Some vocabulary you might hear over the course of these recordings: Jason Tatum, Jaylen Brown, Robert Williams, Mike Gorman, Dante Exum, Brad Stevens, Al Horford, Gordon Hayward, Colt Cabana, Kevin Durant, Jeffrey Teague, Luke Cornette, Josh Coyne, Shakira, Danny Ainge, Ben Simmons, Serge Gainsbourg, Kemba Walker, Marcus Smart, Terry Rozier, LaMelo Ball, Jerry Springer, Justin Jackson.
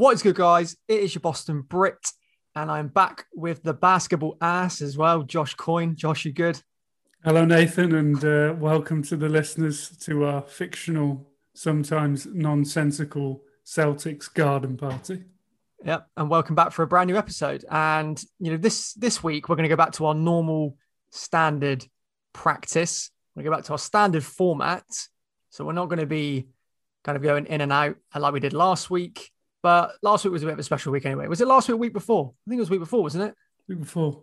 What is good, guys? It is your Boston Brit, and I'm back with the basketball ass as well, Josh Coyne. Josh, you good? Hello, Nathan, and welcome to the listeners to our fictional, sometimes nonsensical Celtics garden party. Yep, and welcome back for a brand new episode. And, you know, this week we're going to go back to our normal standard practice. We're going to go back to our standard format. So we're not going to be kind of going in and out like we did last week. But last week was a bit of a special week anyway. Was it last week or week before? I think it was week before, wasn't it? Week before.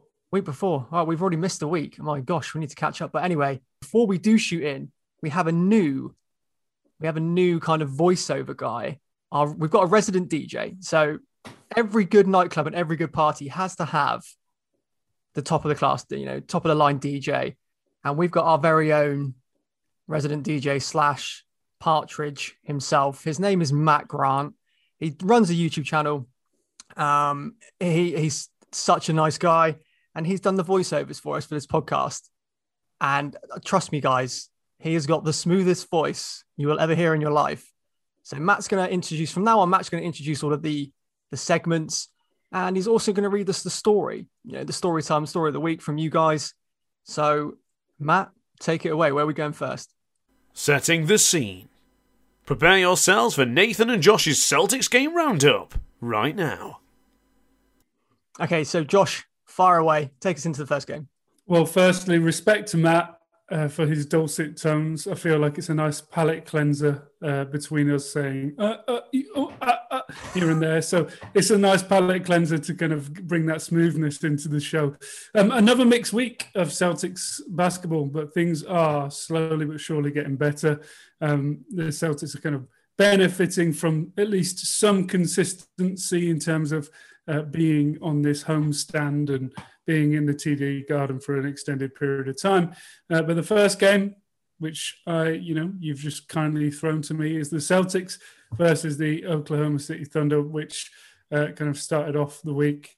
Oh, we've already missed a week. Oh, my gosh, we need to catch up. But anyway, before we do shoot in, we have a new kind of voiceover guy. We've got a resident DJ. So every good nightclub and every good party has to have the top of the class, you know, top of the line DJ. And we've got our very own resident DJ / Partridge himself. His name is Matt Grant. He runs a YouTube channel. He's such a nice guy, and he's done the voiceovers for us for this podcast. And trust me, guys, he has got the smoothest voice you will ever hear in your life. So Matt's going to introduce, from now on, Matt's going to introduce all of the segments, and he's also going to read us the story, you know, the story of the week from you guys. So Matt, take it away. Where are we going first? Setting the scene. Prepare yourselves for Nathan and Josh's Celtics game roundup right now. Okay, so Josh, fire away. Take us into the first game. Well, firstly, respect to Matt for his dulcet tones. I feel like it's a nice palate cleanser between us saying here and there. So it's a nice palate cleanser to kind of bring that smoothness into the show. Another mixed week of Celtics basketball, but things are slowly but surely getting better. The Celtics are kind of benefiting from at least some consistency in terms of being on this homestand and being in the TD Garden for an extended period of time. But the first game, which you've just kindly thrown to me, is the Celtics versus the Oklahoma City Thunder, which kind of started off the week.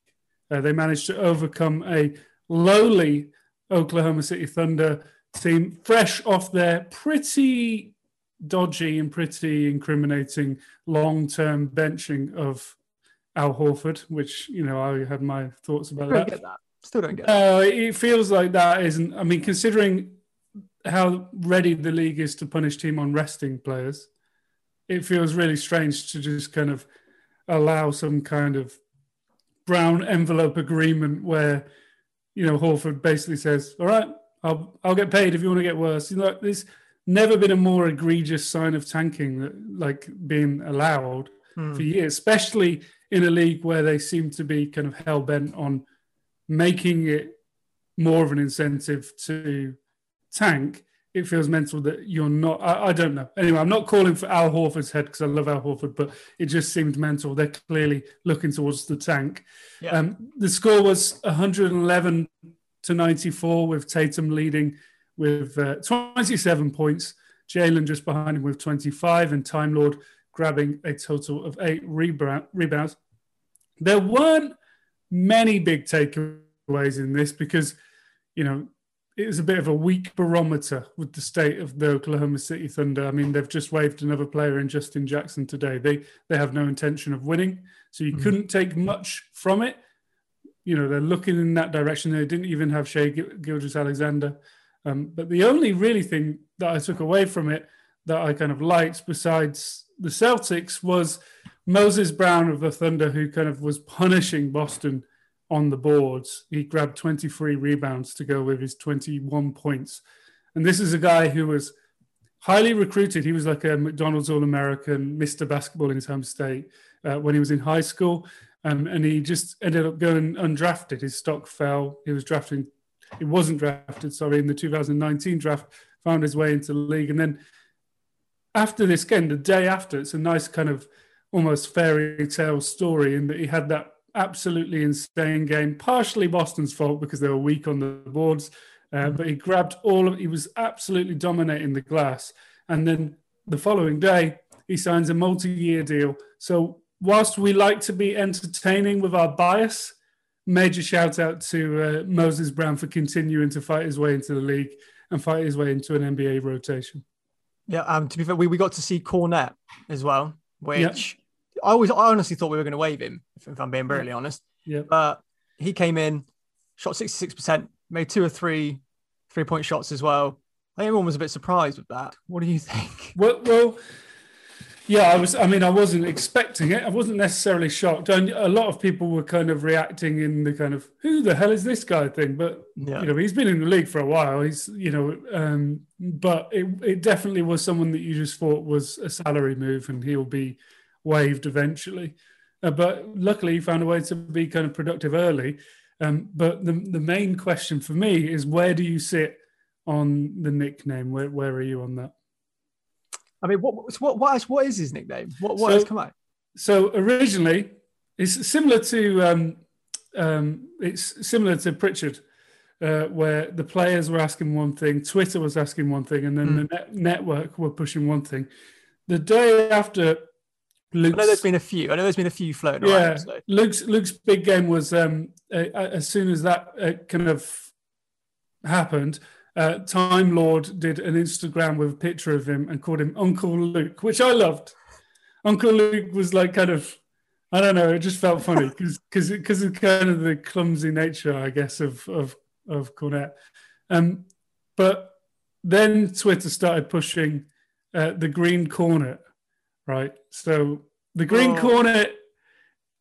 They managed to overcome a lowly Oklahoma City Thunder team, fresh off their pretty dodgy and pretty incriminating long-term benching of Al Horford, which, you know, I had my thoughts about that. Still don't get that. It feels like that isn't... I mean, considering how ready the league is to punish team on resting players, it feels really strange to just kind of allow some kind of brown envelope agreement where, you know, Horford basically says, all right, I'll get paid if you want to get worse. You know, there's never been a more egregious sign of tanking that, like, being allowed for years, especially in a league where they seem to be kind of hell-bent on making it more of an incentive to tank. It feels mental that you're not... I don't know. Anyway, I'm not calling for Al Horford's head because I love Al Horford, but it just seemed mental. They're clearly looking towards the tank. Yeah. The score was 111-94 with Tatum leading with 27 points. Jaylen just behind him with 25, and Time Lord grabbing a total of 8 rebounds. There weren't many big takeaways in this because, you know, it was a bit of a weak barometer with the state of the Oklahoma City Thunder. I mean, they've just waived another player in Justin Jackson today. They have no intention of winning, so you couldn't take much from it. You know, they're looking in that direction. They didn't even have Shai Gilgeous-Alexander. But the only really thing that I took away from it that I kind of liked besides the Celtics was Moses Brown of the Thunder, who kind of was punishing Boston on the boards. He grabbed 23 rebounds to go with his 21 points. And this is a guy who was highly recruited. He was like a McDonald's All-American, Mr. Basketball in his home state when he was in high school. And he just ended up going undrafted. His stock fell. He wasn't drafted, in the 2019 draft, found his way into the league. And then after this game, the day after, it's a nice kind of almost fairy tale story in that he had that absolutely insane game, partially Boston's fault because they were weak on the boards, but he grabbed he was absolutely dominating the glass. And then the following day, he signs a multi-year deal. So whilst we like to be entertaining with our bias, major shout out to Moses Brown for continuing to fight his way into the league and fight his way into an NBA rotation. Yeah, to be fair, we got to see Cornette as well, which... Yeah. I honestly thought we were going to waive him, if I'm being brutally honest. Yeah. But he came in, shot 66%, made 2 or 3 3-point shots as well. I think everyone was a bit surprised with that. What do you think? Well, yeah, I wasn't expecting it. I wasn't necessarily shocked. And a lot of people were kind of reacting in the kind of, who the hell is this guy thing? But, he's been in the league for a while. He's, but it definitely was someone that you just thought was a salary move and he'll be waived eventually. But luckily he found a way to be kind of productive early. But the main question for me is, where do you sit on the nickname? Where are you on that? I mean, what is his nickname? What has come out? So originally, it's similar to Pritchard, where the players were asking one thing, Twitter was asking one thing, and then the network were pushing one thing. The day after, I know there's been a few floating around. So. Luke's big game was as soon as that kind of happened. Time Lord did an Instagram with a picture of him and called him Uncle Luke, which I loved. Uncle Luke was like kind of, I don't know, it just felt funny because of kind of the clumsy nature, I guess, of Cornette. But then Twitter started pushing the Green Cornet, right? So the Green Cornet,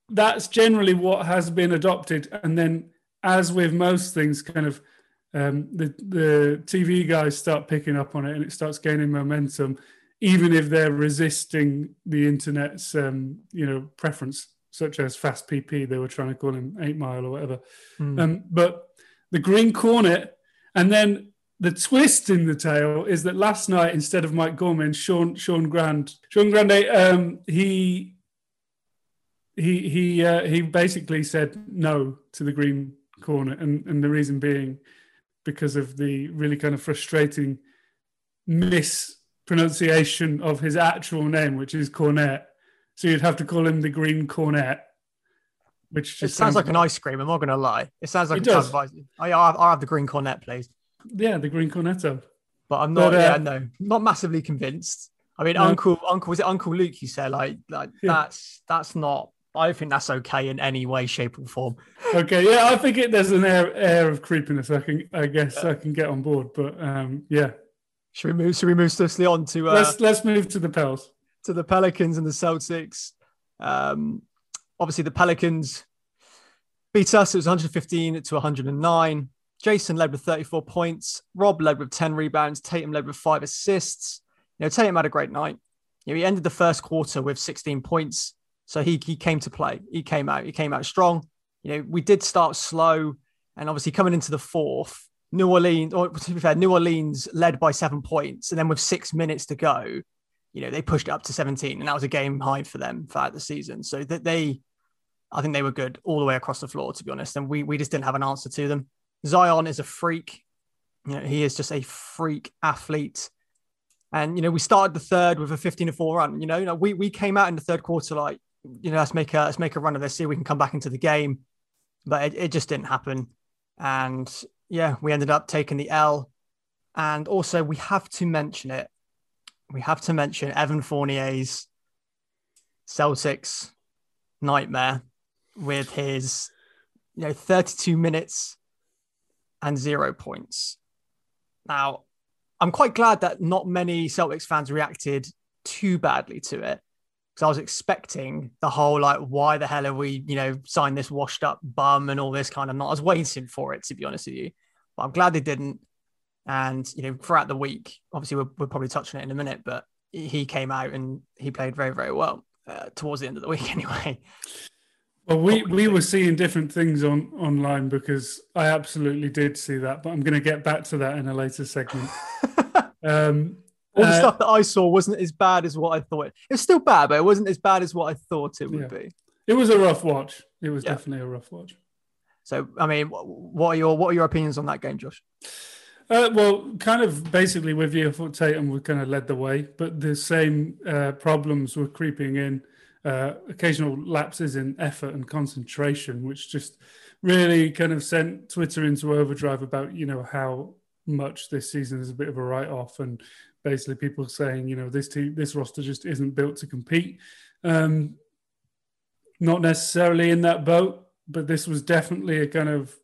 that's generally what has been adopted. And then, as with most things, kind of, the TV guys start picking up on it and it starts gaining momentum, even if they're resisting the internet's, preference, such as Fast PP, they were trying to call him 8 Mile or whatever. But the Green Cornet, and then the twist in the tale is that last night, instead of Mike Gorman, Sean Grande, he basically said no to the Green Cornet, and the reason being, because of the really kind of frustrating mispronunciation of his actual name, which is Cornette. So you'd have to call him the Green Cornette, which just sounds like an ice cream. I'm not going to lie. It sounds like it does. I'll have the Green Cornette, please. Yeah, the Green Cornetto. But I'm not. Not massively convinced. I mean, no. Uncle, was it Uncle Luke? You said . That's not. I think that's okay in any way, shape, or form. Okay, yeah, I think there's an air of creepiness. I can get on board, but yeah. Should we move swiftly on to? Let's move to the Pels, to the Pelicans and the Celtics. Obviously, the Pelicans beat us. It was 115-109. Jason led with 34 points. Rob led with 10 rebounds. Tatum led with 5 assists. Tatum had a great night. He ended the first quarter with 16 points. So he came to play. He came out strong. We did start slow, and obviously coming into the fourth, New Orleans led by 7 points, and then with 6 minutes to go, they pushed it up to 17, and that was a game high for them throughout the season. So that I think they were good all the way across the floor, to be honest. And we just didn't have an answer to them. Zion is a freak. He is just a freak athlete. And we started the third with a 15-4 run. We came out in the third quarter like, let's make a run of this, see if we can come back into the game. But it just didn't happen. And yeah, we ended up taking the L. And also we have to mention it. We have to mention Evan Fournier's Celtics nightmare with his 32 minutes and 0 points. Now, I'm quite glad that not many Celtics fans reacted too badly to it, because I was expecting the whole, why the hell are we, signed this washed up bum and all this kind of not. I was waiting for it, to be honest with you, but I'm glad they didn't. And, throughout the week, obviously we're probably touching it in a minute, but he came out and he played very, very well towards the end of the week anyway. Well, we were seeing different things online because I absolutely did see that, but I'm going to get back to that in a later segment. All the stuff that I saw wasn't as bad as what I thought. It's still bad, but it wasn't as bad as what I thought it would be. It was a rough watch. It was definitely a rough watch. So, I mean, what are your opinions on that game, Josh? Well, kind of basically with you, I thought Tatum would kind of led the way, but the same problems were creeping in. Occasional lapses in effort and concentration, which just really kind of sent Twitter into overdrive about, how much this season is a bit of a write-off, and basically people saying, this roster just isn't built to compete. not necessarily in that boat, but this was definitely a kind of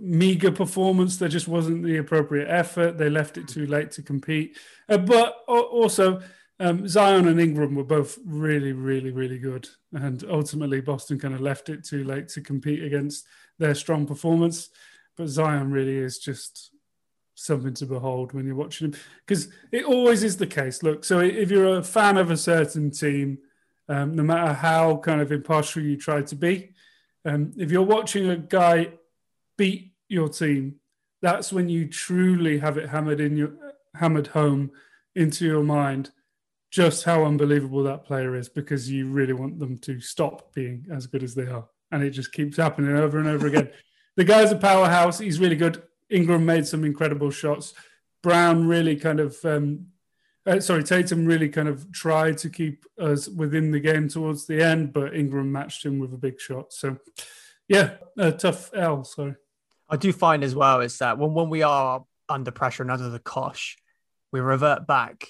meager performance. There just wasn't the appropriate effort. They left it too late to compete. But also, Zion and Ingram were both really, really, really good. And ultimately, Boston kind of left it too late to compete against their strong performance. But Zion really is just something to behold when you're watching him, because it always is the case. Look, so if you're a fan of a certain team, no matter how kind of impartial you try to be, if you're watching a guy beat your team, that's when you truly have it hammered home into your mind just how unbelievable that player is, because you really want them to stop being as good as they are. And it just keeps happening over and over again. The guy's a powerhouse. He's really good. Ingram made some incredible shots. Brown really kind of, Tatum really kind of tried to keep us within the game towards the end, but Ingram matched him with a big shot. So, yeah, a tough L. Sorry. I do find as well is that when we are under pressure and under the cosh, we revert back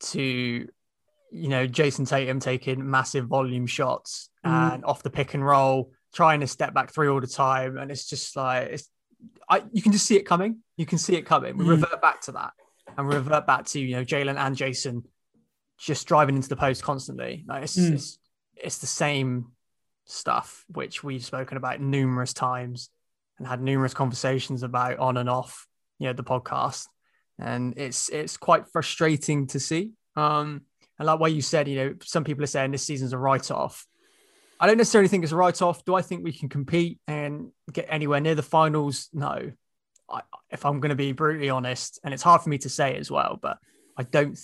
to, you know, Jason Tatum taking massive volume shots and off the pick and roll, trying to step back three all the time. And it's just like, you can just see it coming. You can see it coming. We revert back to that and revert back to, you know, Jalen and Jason just driving into the post constantly. Like it's the same stuff, which we've spoken about numerous times and had numerous conversations about on and off, you know, the podcast. And it's quite frustrating to see. And like what you said, you know, some people are saying this season's a write-off. I don't necessarily think it's a write-off. Do I think we can compete and get anywhere near the finals? No. If I'm going to be brutally honest, and it's hard for me to say as well, but we're not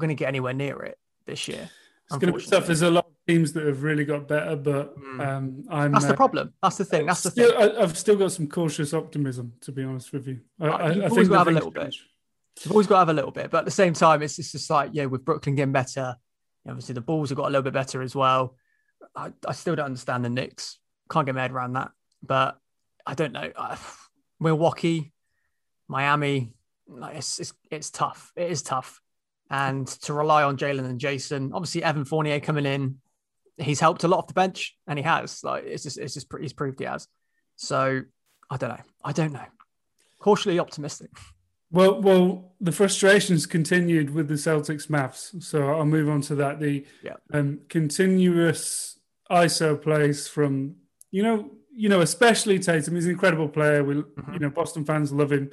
going to get anywhere near it this year. It's going to be tough. There's a lot of teams that have really got better, but that's the problem. That's the thing. I've still got some cautious optimism, to be honest with you. You've always got to have a little bit, but at the same time, it's just like, yeah, with Brooklyn getting better, obviously the Bulls have got a little bit better as well. I still don't understand the Knicks. Can't get my head around that, but I don't know. Milwaukee, Miami, like it's tough. It is tough. And to rely on Jalen and Jason, obviously Evan Fournier coming in, he's helped a lot off the bench, and he has. Like it's just he's proved he has. So I don't know. Cautiously optimistic. Well, the frustrations continued with the Celtics-Mavs, so I'll move on to that. The continuous ISO plays from, you know, especially Tatum. He's an incredible player. Boston fans love him,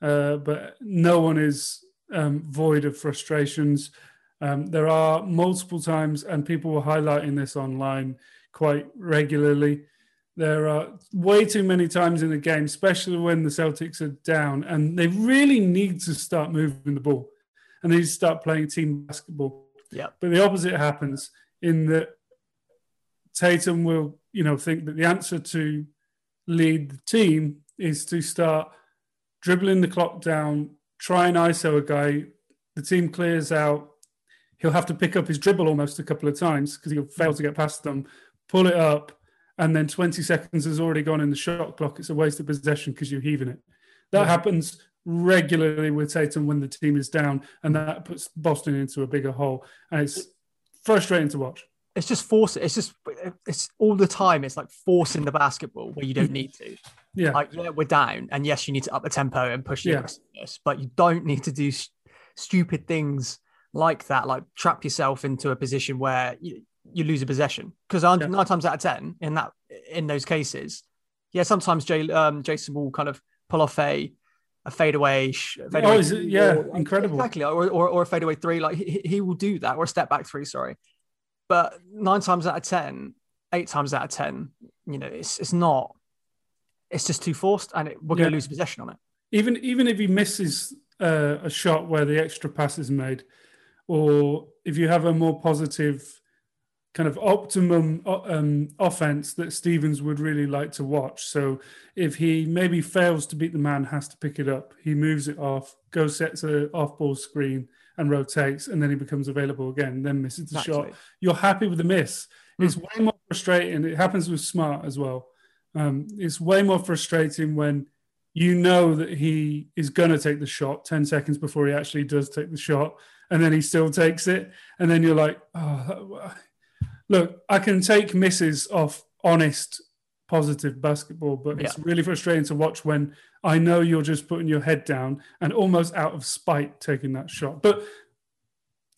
but no one is void of frustrations. There are multiple times, and people were highlighting this online quite regularly, there are way too many times in a game, especially when the Celtics are down, and they really need to start moving the ball and they need to start playing team basketball. Yeah. But the opposite happens in that Tatum will, think that the answer to lead the team is to start dribbling the clock down, try and ISO a guy. The team clears out. He'll have to pick up his dribble almost a couple of times because he'll fail to get past them, pull it up, and then 20 seconds has already gone in the shot clock. It's a waste of possession because you're heaving it. That happens regularly with Tatum when the team is down, and that puts Boston into a bigger hole. And it's frustrating to watch. It's just force. It's all the time. It's like forcing the basketball where you don't need to. Yeah. Like, yeah, we're down. And yes, you need to up the tempo and push the aggressiveness, but you don't need to do stupid things like that, like trap yourself into a position where you lose a possession. Because 9 times out of 10 in those cases, yeah, sometimes Jason will kind of pull off a fadeaway. Incredible. Exactly, or a fadeaway three. Like he will do that, or a step back three, sorry. But 9 times out of 10, 8 times out of 10, it's not. It's just too forced, and we're going to lose possession on it. Even if he misses a shot where the extra pass is made, or if you have a more positive kind of optimum offense that Stevens would really like to watch. So if he maybe fails to beat the man, has to pick it up, he moves it off, goes, sets an off-ball screen and rotates, and then he becomes available again, then misses the shot. You're happy with the miss. It's way more frustrating. It happens with Smart as well. It's way more frustrating when you know that he is going to take the shot 10 seconds before he actually does take the shot, and then he still takes it. And then you're like, oh, look, I can take misses off honest, positive basketball, but it's really frustrating to watch when I know you're just putting your head down and almost out of spite taking that shot. But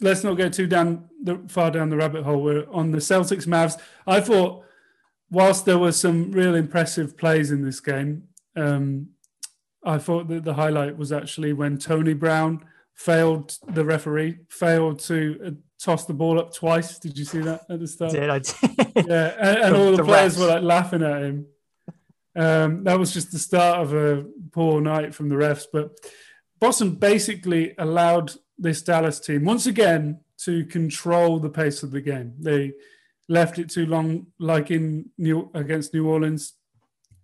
let's not go too far down the rabbit hole. We're on the Celtics Mavs. I thought, whilst there were some real impressive plays in this game, I thought that the highlight was actually when Tony Brown failed to toss the ball up twice. Did you see that at the start? I did. Yeah, and all the players were like laughing at him. That was just the start of a poor night from the refs. But Boston basically allowed this Dallas team once again to control the pace of the game. They left it too long, like against New Orleans.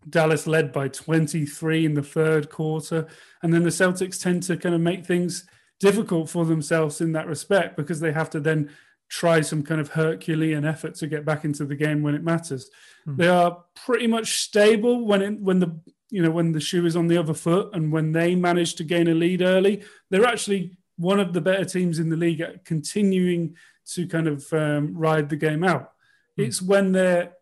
Dallas led by 23 in the third quarter. And then the Celtics tend to kind of make things difficult for themselves in that respect, because they have to then try some kind of Herculean effort to get back into the game when it matters. Mm-hmm. They are pretty much stable when the shoe is on the other foot, and when they manage to gain a lead early, they're actually one of the better teams in the league at continuing to kind of ride the game out. Mm-hmm. It's when they're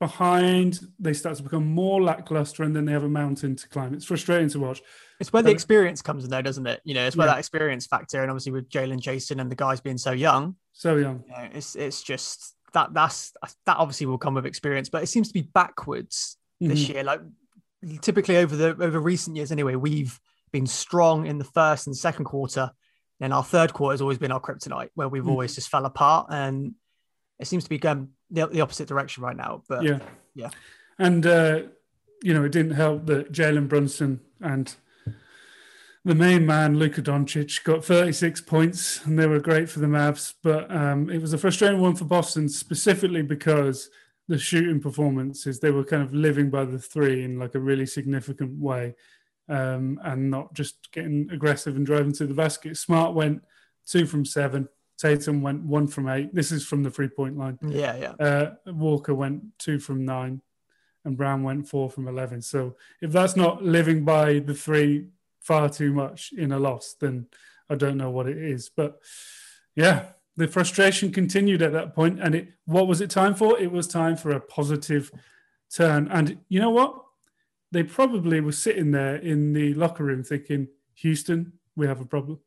behind, they start to become more lackluster, and then they have a mountain to climb. It's frustrating to watch. It's where the experience comes in, though, doesn't it? It's where that experience factor, and obviously with Jalen, Jason, and the guys being so young, it's just that obviously will come with experience, but it seems to be backwards this year. Like typically over recent years, anyway, we've been strong in the first and second quarter, and our third quarter has always been our kryptonite, where we've always just fell apart. And it seems to be going the opposite direction right now. But yeah. And, it didn't help that Jalen Brunson and the main man, Luka Doncic, got 36 points, and they were great for the Mavs. But it was a frustrating one for Boston, specifically because the shooting performances, they were kind of living by the three in like a really significant way, and not just getting aggressive and driving to the basket. Smart went 2 from 7. Tatum went 1 from 8. This is from the three-point line. Yeah. Walker went 2 from 9, and Brown went 4 from 11. So if that's not living by the three far too much in a loss, then I don't know what it is. But yeah, the frustration continued at that point. And what was it time for? It was time for a positive turn. And you know what? They probably were sitting there in the locker room thinking, Houston, we have a problem.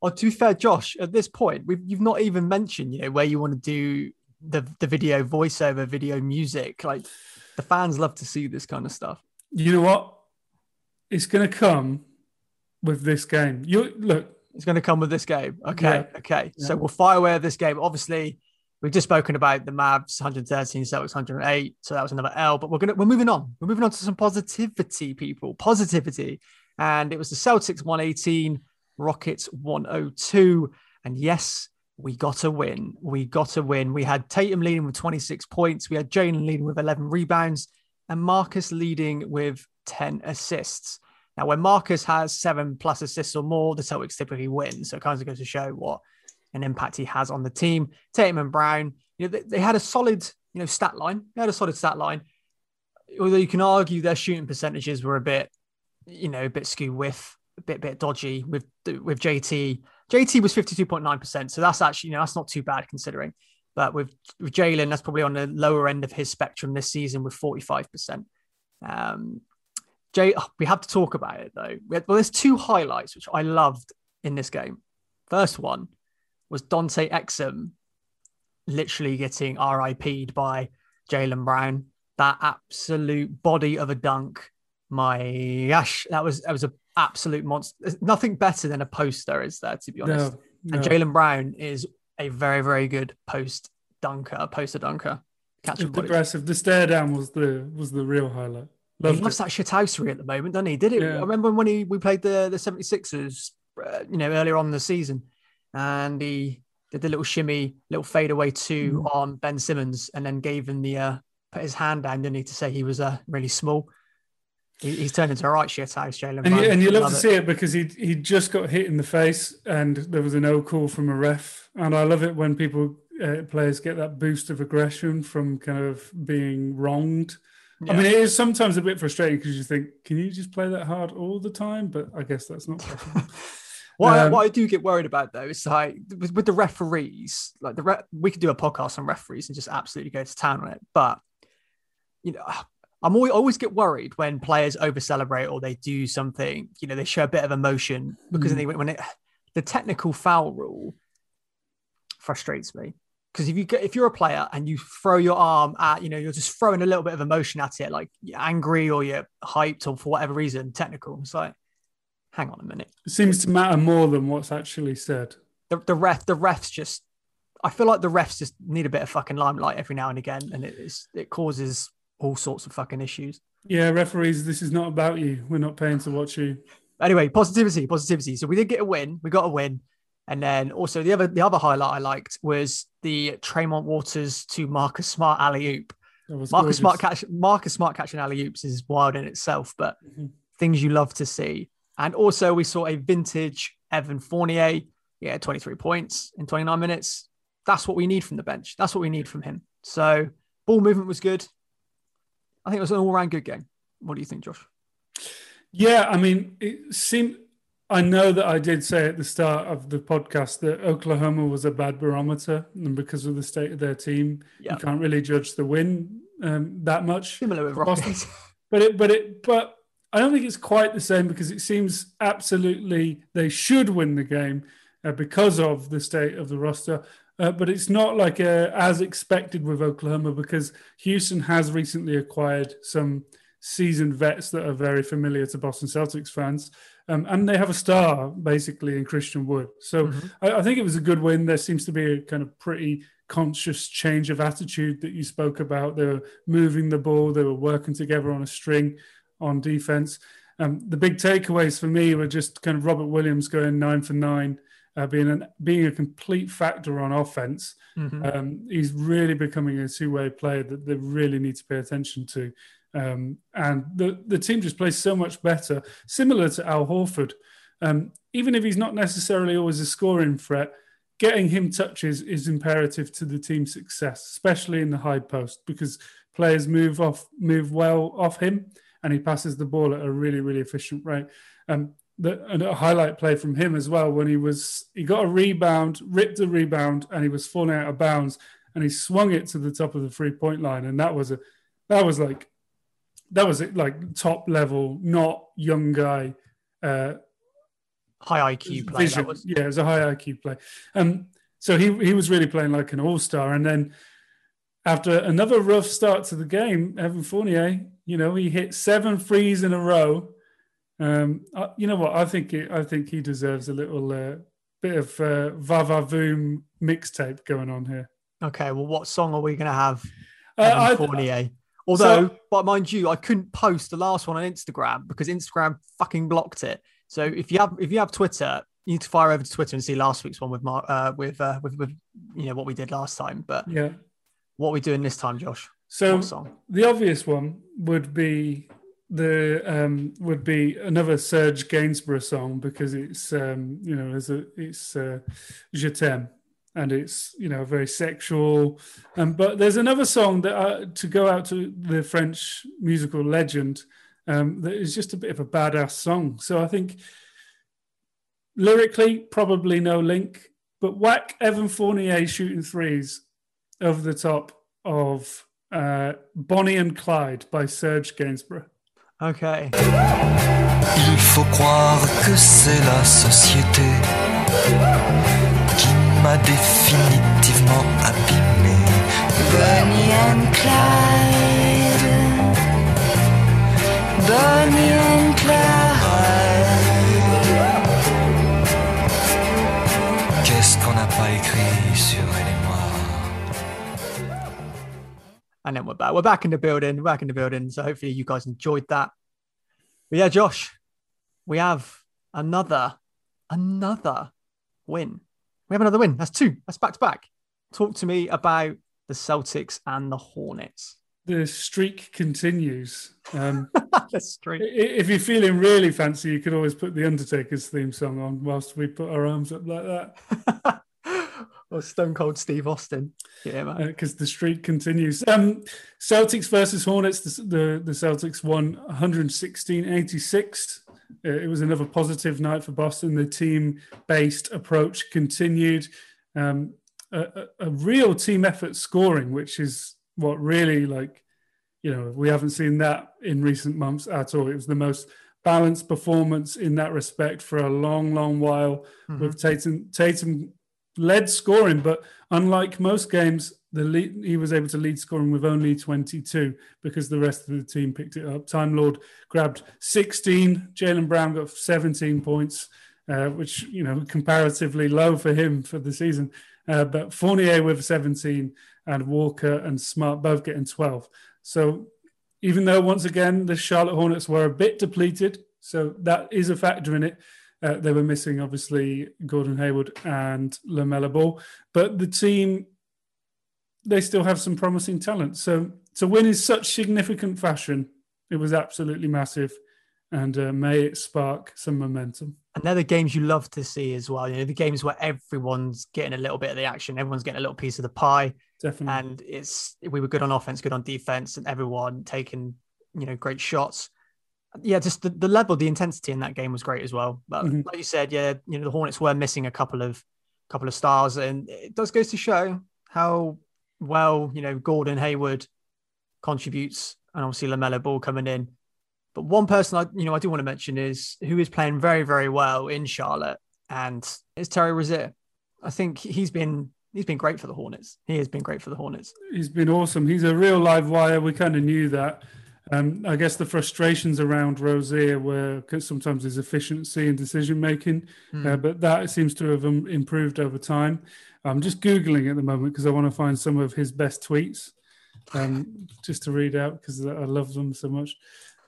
Or to be fair, Josh, at this point, you've not even mentioned, where you want to do the video voiceover, video music. Like, the fans love to see this kind of stuff. You know what? It's going to come with this game. It's going to come with this game. Okay. Yeah. So we'll fire away at this game. Obviously, we've just spoken about the Mavs 113, Celtics 108. So that was another L. But we're moving on. We're moving on to some positivity, people. Positivity, and it was the Celtics 118. Rockets 102, and yes, we got a win. We had Tatum leading with 26 points. We had Jaylen leading with 11 rebounds, and Marcus leading with 10 assists. Now, when Marcus has 7+ assists or more, the Celtics typically win. So it kind of goes to show what an impact he has on the team. Tatum and Brown, they had a solid, stat line. Although you can argue their shooting percentages were a bit skewed with. A bit dodgy with JT. JT was 52.9%, so that's actually that's not too bad considering. But with Jalen, that's probably on the lower end of his spectrum this season with 45%. We have to talk about it though. There's two highlights which I loved in this game. First one was Dante Exum literally getting RIP'd by Jaylen Brown. That absolute body of a dunk. My gosh, that was a absolute monster. There's nothing better than a poster, is there, to be honest? No. And Jaylen Brown is a very, very good poster dunker. Catch and aggressive. The stare down was the real highlight. He loves that shithousery at the moment, doesn't he? Did it? Yeah. I remember when we played the 76ers, earlier on in the season, and he did the little shimmy, little fadeaway two on Ben Simmons, and then gave him the put his hand down, didn't he, to say he was really small. He's turned into a right shit house, Jaylen. And you love to see it because he just got hit in the face and there was a no call from a ref. And I love it when players get that boost of aggression from kind of being wronged. Yeah. I mean, it is sometimes a bit frustrating because you think, can you just play that hard all the time? But I guess that's not possible. What I do get worried about, though, is like with the referees, like we could do a podcast on referees and just absolutely go to town on it. But, you know, I always get worried when players over-celebrate or they do something, you know, they show a bit of emotion because the technical foul rule frustrates me. Because if you're a player and you throw your arm at, you know, you're just throwing a little bit of emotion at it, like you're angry or you're hyped or for whatever reason, technical. It's like, hang on a minute. It seems to matter more than what's actually said. I feel like the refs just need a bit of fucking limelight every now and again, and it causes all sorts of fucking issues. Yeah, referees, this is not about you. We're not paying to watch you. Anyway, positivity. So we did get a win. We got a win. And then also the other highlight I liked was the Tremont Waters to Marcus Smart alley-oop. Marcus Smart catching alley-oops is wild in itself, but things you love to see. And also we saw a vintage Evan Fournier. Yeah, 23 points in 29 minutes. That's what we need from the bench. That's what we need from him. So ball movement was good. I think it was an all-round good game. What do you think, Josh? Yeah, I mean, I know that I did say at the start of the podcast that Oklahoma was a bad barometer, and because of the state of their team, you can't really judge the win that much. Similar with Boston, but I don't think it's quite the same, because it seems absolutely they should win the game because of the state of the roster. But it's not like as expected with Oklahoma, because Houston has recently acquired some seasoned vets that are very familiar to Boston Celtics fans. And they have a star, basically, in Christian Wood. So I think it was a good win. There seems to be a kind of pretty conscious change of attitude that you spoke about. They were moving the ball. They were working together on a string on defense. The big takeaways for me were just kind of Robert Williams going 9 for 9, being a complete factor on offense. He's really becoming a two-way player that they really need to pay attention to. And the team just plays so much better, similar to Al Horford. Even if he's not necessarily always a scoring threat, getting him touches is imperative to the team's success, especially in the high post, because players move well off him, and he passes the ball at a really, really efficient rate. And a highlight play from him as well, when he got a rebound, ripped a rebound, and he was falling out of bounds, and he swung it to the top of the three-point line, and that was top level, not young guy. High IQ play. That was. Yeah, it was a high IQ play. So he was really playing like an all-star. And then after another rough start to the game, Evan Fournier, you know, he hit 7 threes in a row. You know what? I think he deserves a little bit of va-va-voom mixtape going on here. Okay, well, what song are we going to have, Evan Fournier? Although, but mind you, I couldn't post the last one on Instagram because Instagram fucking blocked it. So if you have Twitter, you need to fire over to Twitter and see last week's one with Mark, with you know what we did last time. But yeah, what are we doing this time, Josh? So the obvious one would be another Serge Gainsbourg song, because it's Je t'aime. And it's, you know, very sexual. But there's another song that to go out to the French musical legend that is just a bit of a badass song. So I think lyrically, probably no link, but whack Evan Fournier shooting threes over the top of Bonnie and Clyde by Serge Gainsbourg. Okay. Il faut croire que c'est la société m'a définitivement abîmé. Bonnie and Clyde, Bonnie and Clyde. Qu'est-ce qu'on n'a pas écrit sur elle et moi? And then we're back. We're back in the building. We're back in the building. So hopefully you guys enjoyed that. But yeah, Josh, we have another win. We have another win. That's 2. That's back to back. Talk to me about the Celtics and the Hornets. The streak continues. The streak. If you're feeling really fancy, you could always put the Undertaker's theme song on whilst we put our arms up like that. or Stone Cold Steve Austin. Yeah, man. Because the streak continues. Celtics versus Hornets. The Celtics won 116-86. It was another positive night for Boston. The team-based approach continued. A real team effort scoring, which is what really, like, you know, we haven't seen that in recent months at all. It was the most balanced performance in that respect for a long, long while. Mm-hmm. With Tatum led scoring, but unlike most games, he was able to lead scoring with only 22 because the rest of the team picked it up. Time Lord grabbed 16. Jaylen Brown got 17 points, which, you know, comparatively low for him for the season. But Fournier with 17 and Walker and Smart both getting 12. So even though, once again, the Charlotte Hornets were a bit depleted, so that is a factor in it. They were missing, obviously, Gordon Hayward and LaMelo Ball. But the team, they still have some promising talent. So to win in such significant fashion, it was absolutely massive. And may it spark some momentum. And they're the games you love to see as well. You know, the games where everyone's getting a little bit of the action. Everyone's getting a little piece of the pie. Definitely. And we were good on offense, good on defense, and everyone taking, you know, great shots. Yeah, just the level, the intensity in that game was great as well. But like you said, yeah, you know, the Hornets were missing a couple of stars, and it does go to show how well, you know, Gordon Hayward contributes, and obviously LaMelo Ball coming in. But one person I do want to mention is who is playing very, very well in Charlotte, and it's Terry Rozier. I think he's been great for the Hornets. He has been great for the Hornets. He's been awesome. He's a real live wire. We kind of knew that. I guess the frustrations around Rozier were sometimes his efficiency and decision-making, but that seems to have improved over time. I'm just Googling at the moment because I want to find some of his best tweets just to read out because I love them so much.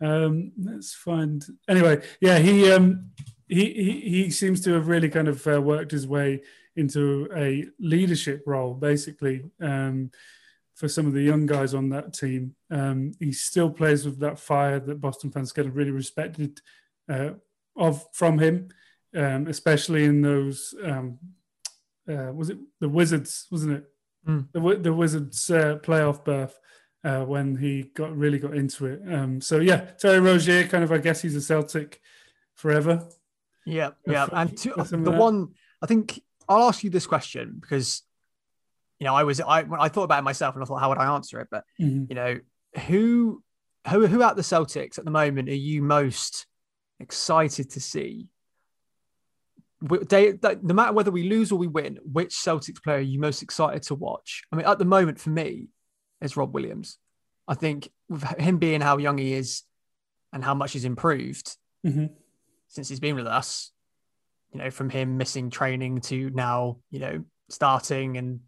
Let's find... Anyway, yeah, he seems to have really kind of worked his way into a leadership role, basically, for some of the young guys on that team. He still plays with that fire that Boston fans kind of really respected from him, especially in those... was it the Wizards, wasn't it? The Wizards playoff berth when he really got into it. So, yeah, Terry Rozier, kind of, I guess he's a Celtic forever. Yeah, yeah. And I think I'll ask you this question because... You know, I thought about it myself and I thought, how would I answer it? But, you know, who at the Celtics at the moment are you most excited to see? No matter whether we lose or we win, which Celtics player are you most excited to watch? I mean, at the moment for me, it's Rob Williams. I think with him being how young he is and how much he's improved since he's been with us, you know, from him missing training to now, you know, starting and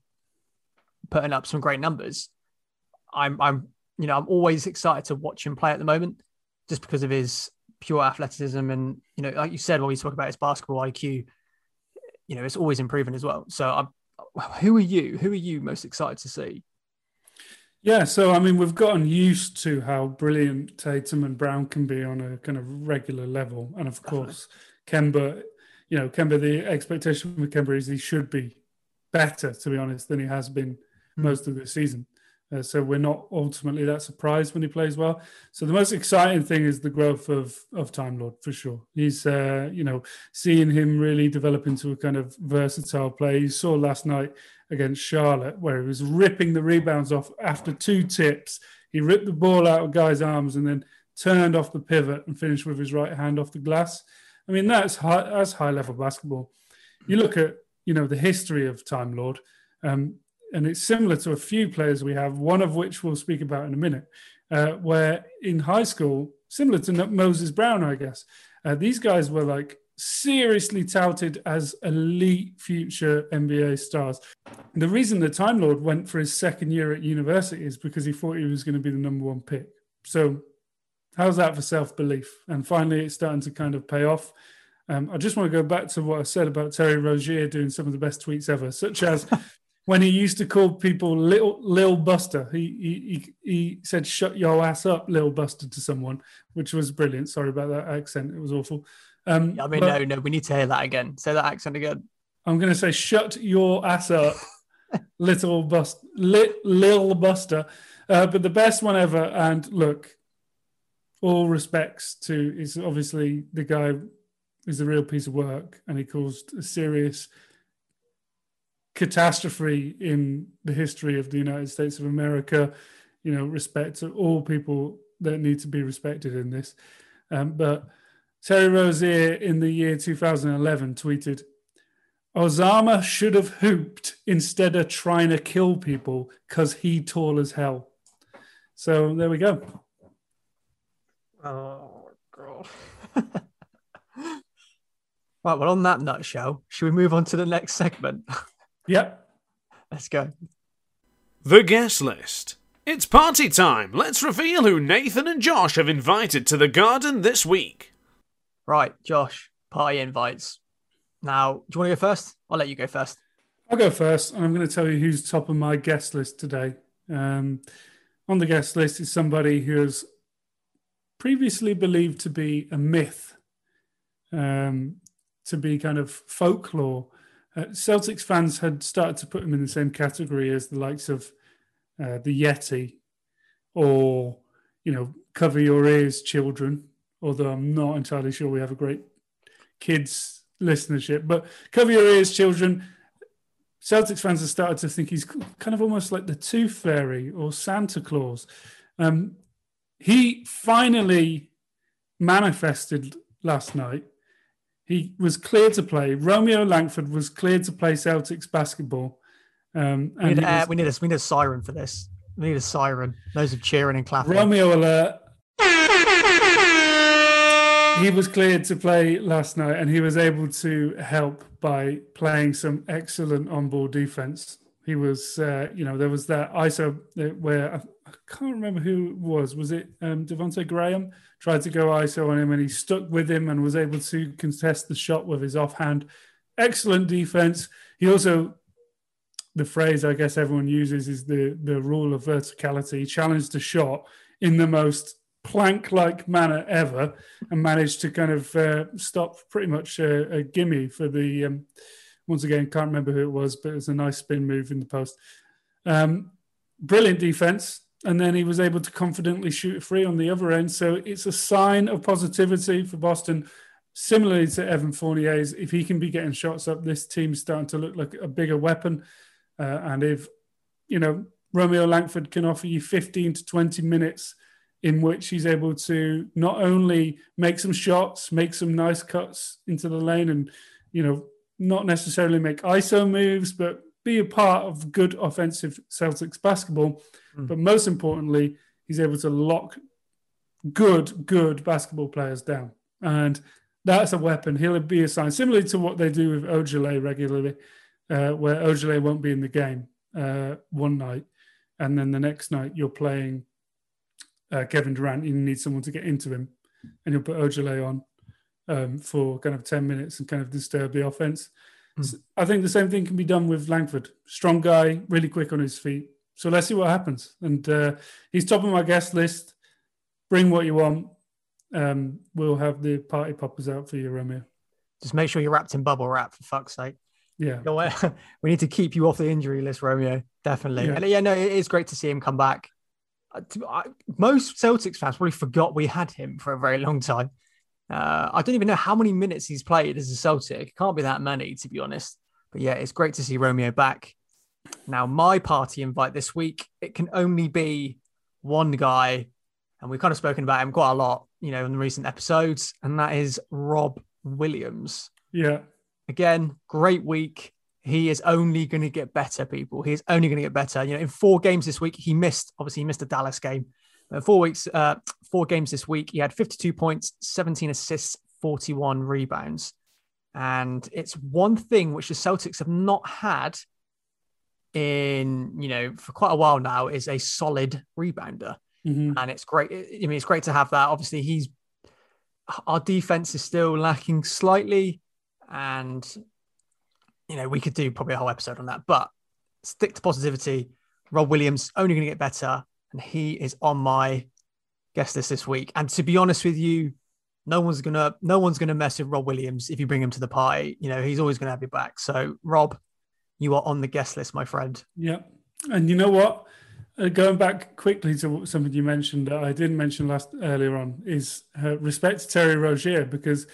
putting up some great numbers. I'm always excited to watch him play at the moment, just because of his pure athleticism and, you know, like you said, when we talk about his basketball IQ, you know, it's always improving as well. So, who are you most excited to see? Yeah, so I mean, we've gotten used to how brilliant Tatum and Brown can be on a kind of regular level, and of course, Kemba. You know, Kemba. The expectation with Kemba is he should be better, to be honest, than he has been most of the season. So we're not ultimately that surprised when he plays well. So the most exciting thing is the growth of Time Lord, for sure. He's, you know, seeing him really develop into a kind of versatile player. You saw last night against Charlotte where he was ripping the rebounds off after two tips. He ripped the ball out of guys' arms and then turned off the pivot and finished with his right hand off the glass. I mean, that's high-level basketball. You look at, you know, the history of Time Lord, and it's similar to a few players we have, one of which we'll speak about in a minute, where in high school, similar to Moses Brown, I guess, these guys were like seriously touted as elite future NBA stars. The reason the Time Lord went for his second year at university is because he thought he was going to be the number one pick. So how's that for self-belief? And finally, it's starting to kind of pay off. I just want to go back to what I said about Terry Rozier doing some of the best tweets ever, such as when he used to call people Lil Buster. He said, "Shut your ass up, Lil Buster," to someone, which was brilliant. Sorry about that accent. It was awful. I mean, no, we need to hear that again. Say that accent again. I'm going to say, shut your ass up, Lil Buster. But the best one ever. And look, all respects to is obviously the guy is a real piece of work, and he caused a serious catastrophe in the history of the United States of America. You know, respect to all people that need to be respected in this. But Terry Rozier in the year 2011 tweeted, Osama should have hooped instead of trying to kill people because he tall as hell. So there we go. Oh, God. Right, well, on that nutshell, should we move on to the next segment? Yep. Let's go. The guest list. It's party time. Let's reveal who Nathan and Josh have invited to the garden this week. Right, Josh, party invites. Now, do you want to go first? I'll let you go first. I'll go first, and I'm going to tell you who's top of my guest list today. On the guest list is somebody who was previously believed to be a myth, to be kind of folklore. Celtics fans had started to put him in the same category as the likes of the Yeti or, you know, cover your ears, children, although I'm not entirely sure we have a great kids listenership, but cover your ears, children. Celtics fans have started to think he's kind of almost like the Tooth Fairy or Santa Claus. He finally manifested last night. He was clear to play. Romeo Langford was clear to play Celtics basketball. We need a siren for this. We need a siren. Loads of cheering and clapping. Romeo alert. He was cleared to play last night, and he was able to help by playing some excellent on-ball defense. He was, there was that ISO where I can't remember who it was. Was it Devontae Graham? Tried to go ISO on him, and he stuck with him and was able to contest the shot with his offhand. Excellent defense. He also, the phrase I guess everyone uses is the rule of verticality. He challenged the shot in the most plank-like manner ever, and managed to kind of stop pretty much a gimme for the, once again, can't remember who it was, but it was a nice spin move in the post. Brilliant defense. And then he was able to confidently shoot free on the other end. So it's a sign of positivity for Boston. Similarly to Evan Fournier's, if he can be getting shots up, this team's starting to look like a bigger weapon. And if, you know, Romeo Langford can offer you 15 to 20 minutes in which he's able to not only make some shots, make some nice cuts into the lane and, you know, not necessarily make ISO moves, but be a part of good offensive Celtics basketball. Mm. But most importantly, he's able to lock good basketball players down. And that's a weapon. He'll be a sign, similarly to what they do with Ojale regularly, where Ojale won't be in the game one night. And then the next night you're playing Kevin Durant, you need someone to get into him, and he'll put Ojale on for kind of 10 minutes and kind of disturb the offense. Mm. So I think the same thing can be done with Langford. Strong guy, really quick on his feet. So let's see what happens. And he's top of my guest list. Bring what you want. We'll have the party poppers out for you, Romeo. Just make sure you're wrapped in bubble wrap, for fuck's sake. Yeah. We need to keep you off the injury list, Romeo. Definitely. Yeah. And it is great to see him come back. Most Celtics fans probably forgot we had him for a very long time. I don't even know how many minutes he's played as a Celtic. It can't be that many, to be honest. But yeah, it's great to see Romeo back. Now, my party invite this week, it can only be one guy, and we've kind of spoken about him quite a lot, in the recent episodes, and that is Rob Williams. Yeah. Again, great week. He is only going to get better, people. He is only going to get better. In 4 games this week, he missed a Dallas game. 4 games this week, he had 52 points, 17 assists, 41 rebounds. And it's one thing which the Celtics have not had in, for quite a while now, is a solid rebounder. Mm-hmm. And it's great. It's great to have that. Obviously, our defense is still lacking slightly, and we could do probably a whole episode on that, but stick to positivity. Rob Williams only going to get better, and he is on my guest list this week. And to be honest with you, No one's gonna mess with Rob Williams if you bring him to the party. You know, he's always gonna have your back. So Rob, you are on the guest list, my friend. Yeah, and you know what? Going back quickly to something you mentioned that I didn't mention earlier on is respect to Terry Rozier, because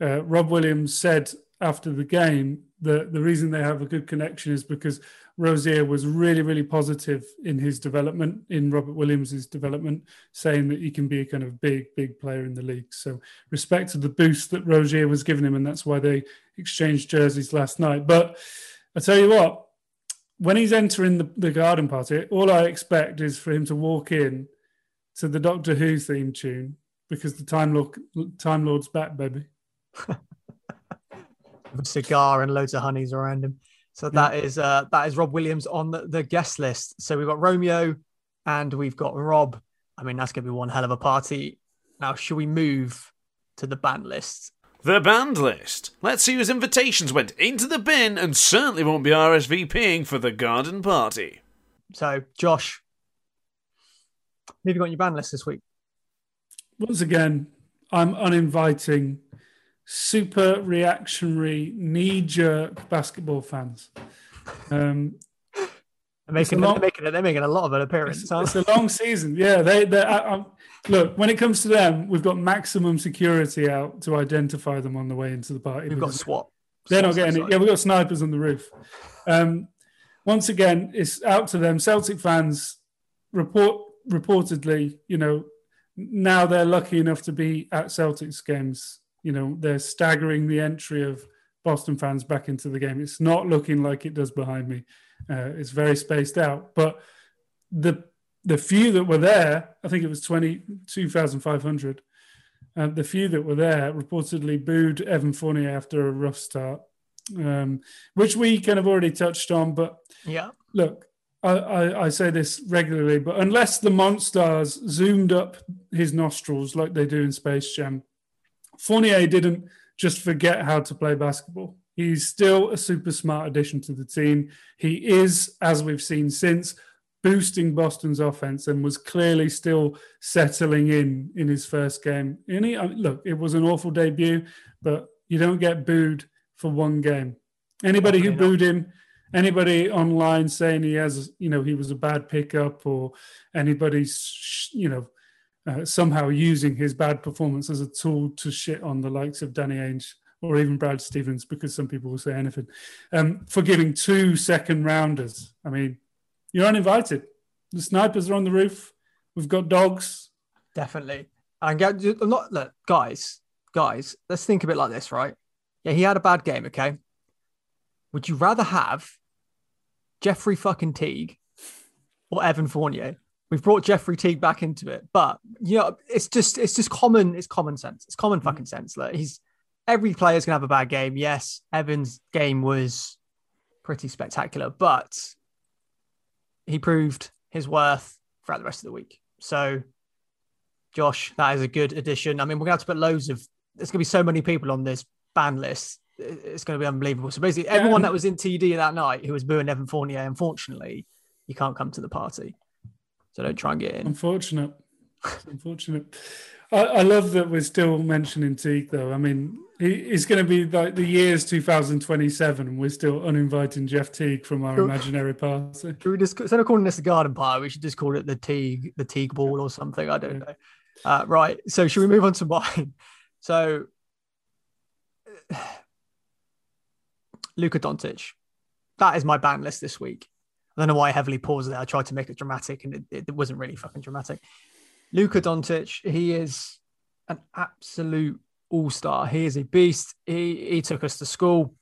Rob Williams said after the game that the reason they have a good connection is because Rozier was really, really positive in his development, in Robert Williams' development, saying that he can be a kind of big, big player in the league. So respect to the boost that Rozier was giving him, and that's why they exchanged jerseys last night. But I tell you what, when he's entering the garden party, all I expect is for him to walk in to the Doctor Who theme tune, because the Time Lord's back, baby. With a cigar and loads of honeys around him. So that is Rob Williams on the guest list. So we've got Romeo and we've got Rob. I mean, that's going to be one hell of a party. Now, should we move to the band list? The band list. Let's see whose invitations went into the bin and certainly won't be RSVPing for the garden party. So, Josh, who have you got on your band list this week? Once again, I'm uninviting, super reactionary, knee-jerk basketball fans. They're making a lot of an appearance. It's a long season. Yeah, look, when it comes to them, we've got maximum security out to identify them on the way into the party. We've got SWAT. They're not getting it. Yeah, we've got snipers on the roof. Once again, it's out to them. Celtic fans reportedly, you know, now they're lucky enough to be at Celtics games. You know, they're staggering the entry of Boston fans back into the game. It's not looking like it does behind me. It's very spaced out. But the few that were there, I think it was 2,500. The few that were there reportedly booed Evan Fournier after a rough start, which we kind of already touched on. But yeah, look, I say this regularly, but unless the Monstars zoomed up his nostrils like they do in Space Jam, Fournier didn't just forget how to play basketball. He's still a super smart addition to the team. He is, as we've seen since, boosting Boston's offense and was clearly still settling in his first game. And look, it was an awful debut, but you don't get booed for one game. Anybody who booed him, anybody online saying he was a bad pickup, or anybody, somehow using his bad performance as a tool to shit on the likes of Danny Ainge or even Brad Stevens, because some people will say anything, for giving 2 second rounders. I mean, you're uninvited. The snipers are on the roof. We've got dogs. Definitely. And look, guys, let's think of it like this, right? Yeah, he had a bad game, okay? Would you rather have Jeffrey fucking Teague or Evan Fournier? We've brought Jeffrey Teague back into it, but you know, it's just common. It's common sense. It's common fucking sense. Like, every player's gonna have a bad game. Yes, Evan's game was pretty spectacular, but he proved his worth throughout the rest of the week. So, Josh, that is a good addition. I mean, we're gonna have to put there's gonna be so many people on this ban list. It's gonna be unbelievable. So basically, everyone that was in TD that night who was booing Evan Fournier, unfortunately, you can't come to the party. So don't try and get in. Unfortunate. It's unfortunate. I love that we're still mentioning Teague, though. I mean, it's going to be like the year's 2027. We're still uninviting Jeff Teague from our imaginary party. Instead of calling this the garden party, we should just call it the Teague ball or something. I don't know. Right. So should we move on to mine? So Luka Doncic. That is my ban list this week. I don't know why I heavily paused there. I tried to make it dramatic and it wasn't really fucking dramatic. Luka Doncic, he is an absolute all-star. He is a beast. He took us to school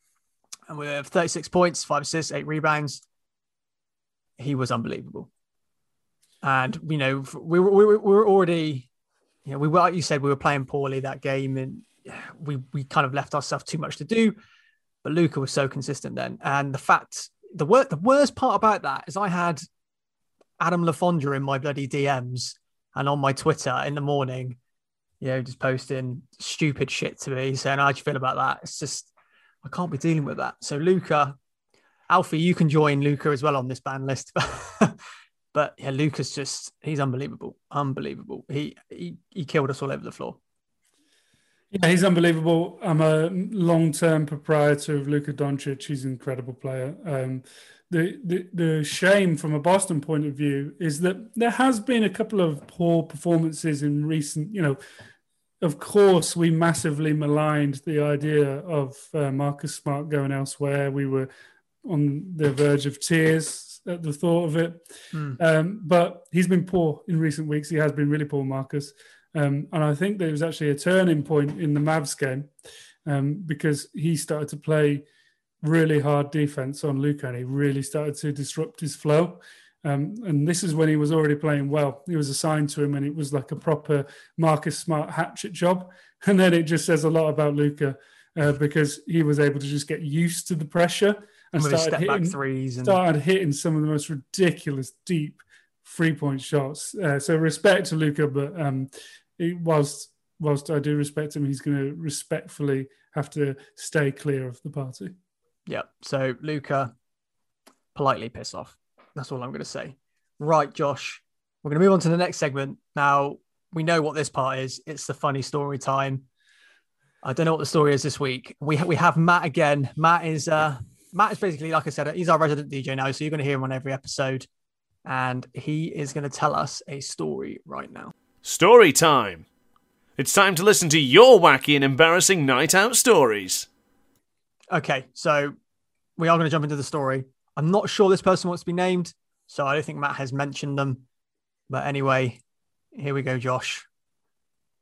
and we have 36 points, 5 assists, 8 rebounds. He was unbelievable. And, you know, we were already, you know, we were, like you said, we were playing poorly that game and we kind of left ourselves too much to do, but Luka was so consistent then. And the worst part about that is I had Adam LaFondra in my bloody DMs and on my Twitter in the morning, you know, just posting stupid shit to me saying, how'd you feel about that? It's just, I can't be dealing with that. So Luka, Alfie, you can join Luka as well on this ban list. But yeah, Luka's just, he's unbelievable. He killed us all over the floor. Yeah, he's unbelievable. I'm a long-term proprietor of Luka Doncic. He's an incredible player. The shame from a Boston point of view is that there has been a couple of poor performances in recent, you know, of course, we massively maligned the idea of Marcus Smart going elsewhere. We were on the verge of tears at the thought of it. But he's been poor in recent weeks. He has been really poor, Marcus. And I think there was actually a turning point in the Mavs game because he started to play really hard defense on Luka, and he really started to disrupt his flow. And this is when he was already playing well. He was assigned to him, and it was like a proper Marcus Smart hatchet job. And then it just says a lot about Luka because he was able to just get used to the pressure and started hitting some of the most ridiculous deep three-point shots. So respect to Luka, but whilst I do respect him, he's going to respectfully have to stay clear of the party. Yeah, so Luka, politely piss off. That's all I'm going to say. Right, Josh, we're going to move on to the next segment. Now, we know what this part is. It's the funny story time. I don't know what the story is this week. We have Matt again. Matt is basically, like I said, he's our resident DJ now, so you're going to hear him on every episode. And he is going to tell us a story right now. Story time. It's time to listen to your wacky and embarrassing night out stories. Okay, so we are going to jump into the story. I'm not sure this person wants to be named, so I don't think Matt has mentioned them. But anyway, here we go, Josh.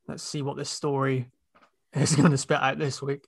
Let's see what this story is going to spit out this week.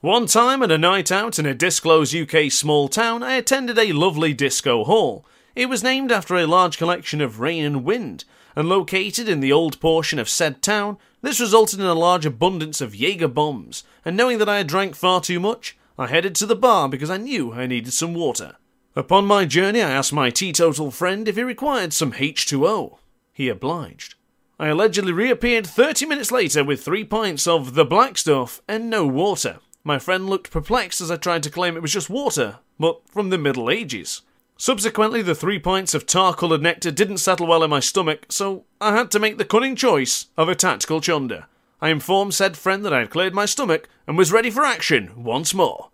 One time at a night out in a disclosed UK small town, I attended a lovely disco hall. It was named after a large collection of rain and wind, and located in the old portion of said town. This resulted in a large abundance of Jaeger bombs, and knowing that I had drank far too much, I headed to the bar because I knew I needed some water. Upon my journey, I asked my teetotal friend if he required some H2O. He obliged. I allegedly reappeared 30 minutes later with 3 pints of the black stuff and no water. My friend looked perplexed as I tried to claim it was just water, but from the Middle Ages. Subsequently, the 3 pints of tar-coloured nectar didn't settle well in my stomach, so I had to make the cunning choice of a tactical chunder. I informed said friend that I had cleared my stomach and was ready for action once more.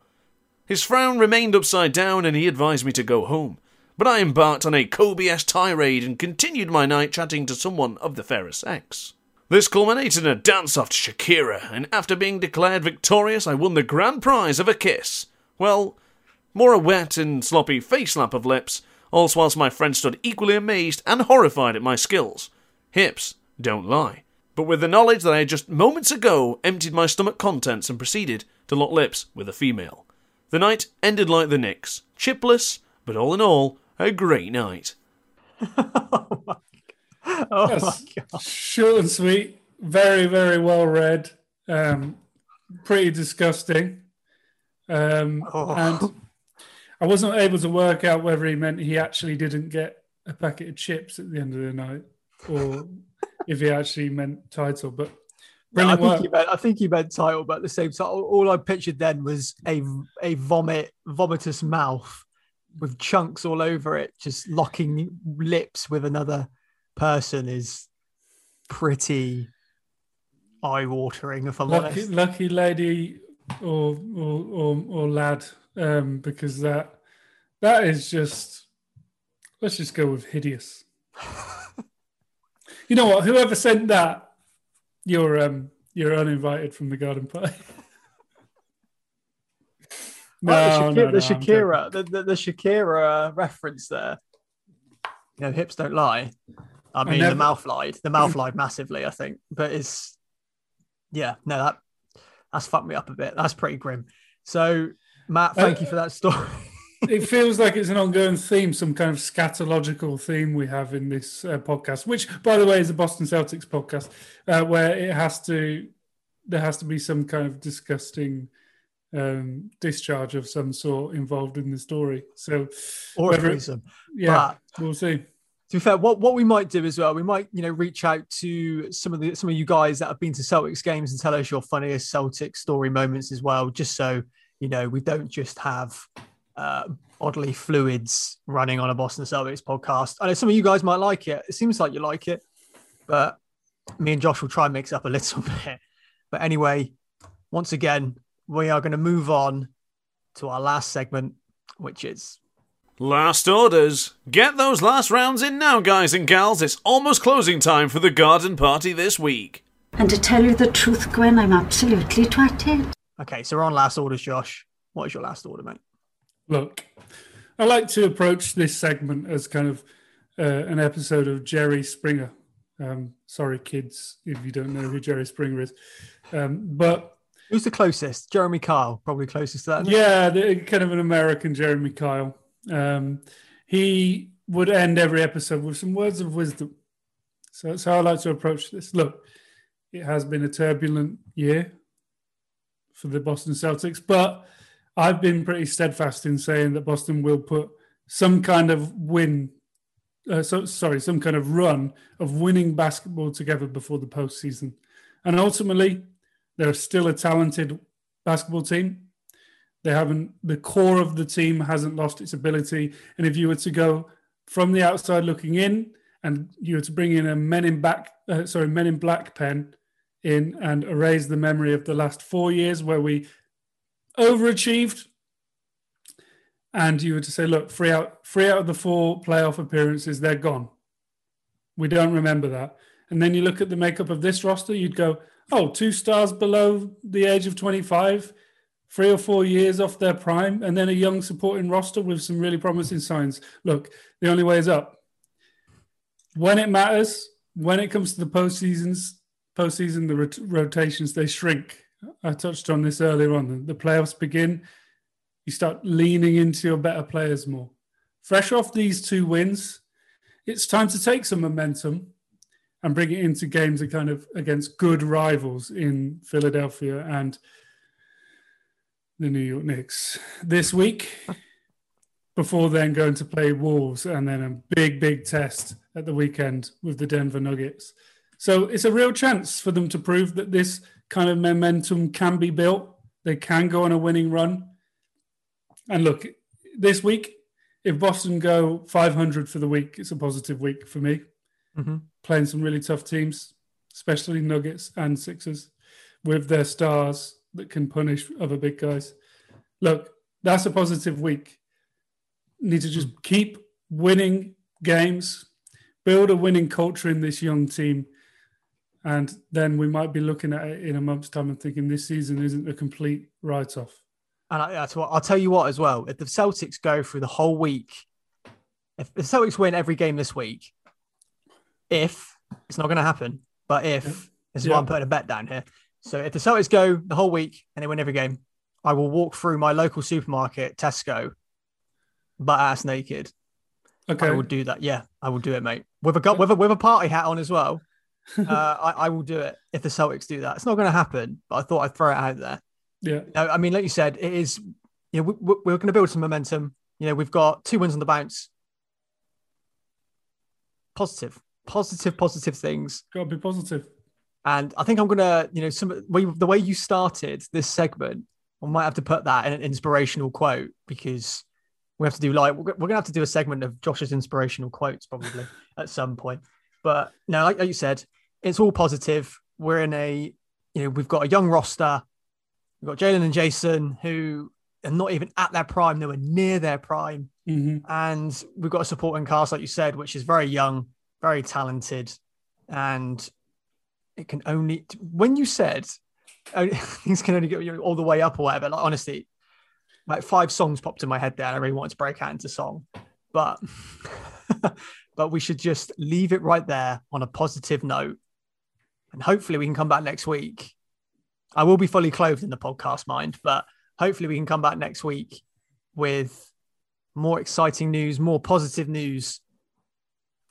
His frown remained upside down and he advised me to go home, but I embarked on a Kobe-esque tirade and continued my night chatting to someone of the fairer sex. This culminated in a dance-off to Shakira, and after being declared victorious, I won the grand prize of a kiss. Well, more a wet and sloppy face-slap of lips, also whilst my friend stood equally amazed and horrified at my skills. Hips don't lie. But with the knowledge that I had just moments ago emptied my stomach contents and proceeded to lock lips with a female. The night ended like the Knicks, chipless, but all in all, a great night. Oh my God. Short and sweet, very, very well read, pretty disgusting. And I wasn't able to work out whether he meant he actually didn't get a packet of chips at the end of the night or... if he actually meant title, but brilliant work. I think he meant title, but at the same time, all I pictured then was a vomitous mouth with chunks all over it, just locking lips with another person is pretty eye-watering, if I'm honest. Lucky lady or lad, because that is just, let's just go with hideous. You know what? Whoever sent that, you're uninvited from the garden party. The Shakira reference there. You know, hips don't lie. I mean, the mouth lied. The mouth lied massively, I think. But it's, that's fucked me up a bit. That's pretty grim. So, Matt, thank you for that story. It feels like it's an ongoing theme, some kind of scatological theme we have in this podcast, which, by the way, is a Boston Celtics podcast, where there has to be some kind of disgusting discharge of some sort involved in the story. So, or a threesome. Yeah, but we'll see. To be fair, what we might do as well, we might reach out to some of you guys that have been to Celtics games and tell us your funniest Celtics story moments as well, just so we don't just have. Oddly fluids running on a Boston Celtics podcast. I know some of you guys might like it. It seems like you like it, but me and Josh will try and mix up a little bit. But anyway, once again, we are going to move on to our last segment, which is... Last orders. Get those last rounds in now, guys and gals. It's almost closing time for the garden party this week. And to tell you the truth, Gwen, I'm absolutely twatted. Okay, so we're on last orders, Josh. What is your last order, mate? Look, I like to approach this segment as kind of an episode of Jerry Springer. Sorry, kids, if you don't know who Jerry Springer is. But who's the closest? Jeremy Kyle, probably closest to that. Yeah, kind of an American Jeremy Kyle. He would end every episode with some words of wisdom. So that's how I like to approach this. Look, it has been a turbulent year for the Boston Celtics, but I've been pretty steadfast in saying that Boston will put some kind of some kind of run of winning basketball together before the postseason. And ultimately, they're still a talented basketball team. The core of the team hasn't lost its ability. And if you were to go from the outside looking in and you were to bring in a Men in Black pen in and erase the memory of the last 4 years where we overachieved, and you were to say, look, three out of the four playoff appearances, they're gone. We don't remember that. And then you look at the makeup of this roster, you'd go, oh, two stars below the age of 25, 3 or 4 years off their prime, and then a young supporting roster with some really promising signs. Look, the only way is up. When it matters, when it comes to the postseason, the rotations, they shrink. I touched on this earlier on. The playoffs begin. You start leaning into your better players more. Fresh off these two wins, it's time to take some momentum and bring it into games that kind of against good rivals in Philadelphia and the New York Knicks this week, before then going to play Wolves and then a big, big test at the weekend with the Denver Nuggets. So it's a real chance for them to prove that this kind of momentum can be built. They can go on a winning run. And look, this week, if Boston go 500 for the week, it's a positive week for me. Mm-hmm. Playing some really tough teams, especially Nuggets and Sixers, with their stars that can punish other big guys. Look, that's a positive week. Need to just keep winning games, build a winning culture in this young team. And then we might be looking at it in a month's time and thinking this season isn't a complete write-off. And I'll tell you what as well, if the Celtics go through the whole week, if the Celtics win every game this week, if, it's not going to happen, but if, this is why I'm putting a bet down here. So if the Celtics go the whole week and they win every game, I will walk through my local supermarket, Tesco, butt-ass naked. Okay. I will do that. Yeah, I will do it, mate. With a party hat on as well. I will do it if the Celtics do that. It's not going to happen, but I thought I'd throw it out there. Yeah. No, I mean, like you said, it is. You know, we're going to build some momentum. You know, we've got two wins on the bounce. Positive things. Got to be positive. And I think I'm going to, you know, the way you started this segment, I might have to put that in an inspirational quote because we have to do we're going to have to do a segment of Josh's inspirational quotes probably at some point. But no, like you said, it's all positive. We're in we've got a young roster. We've got Jaylen and Jason, who are not even at their prime. They were near their prime. Mm-hmm. And we've got a supporting cast, like you said, which is very young, very talented. And it can only, when you said things can only get all the way up or whatever, like honestly, like five songs popped in my head there. And I really wanted to break out into song. But we should just leave it right there on a positive note. And hopefully we can come back next week. I will be fully clothed in the podcast mind, but hopefully we can come back next week with more exciting news, more positive news.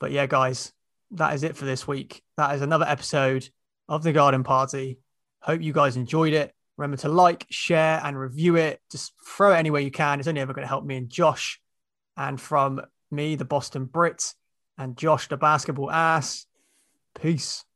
But yeah, guys, that is it for this week. That is another episode of The Garden Party. Hope you guys enjoyed it. Remember to like, share, and review it. Just throw it anywhere you can. It's only ever going to help me and Josh. And from me, the Boston Brit, and Josh, the basketball ass. Peace.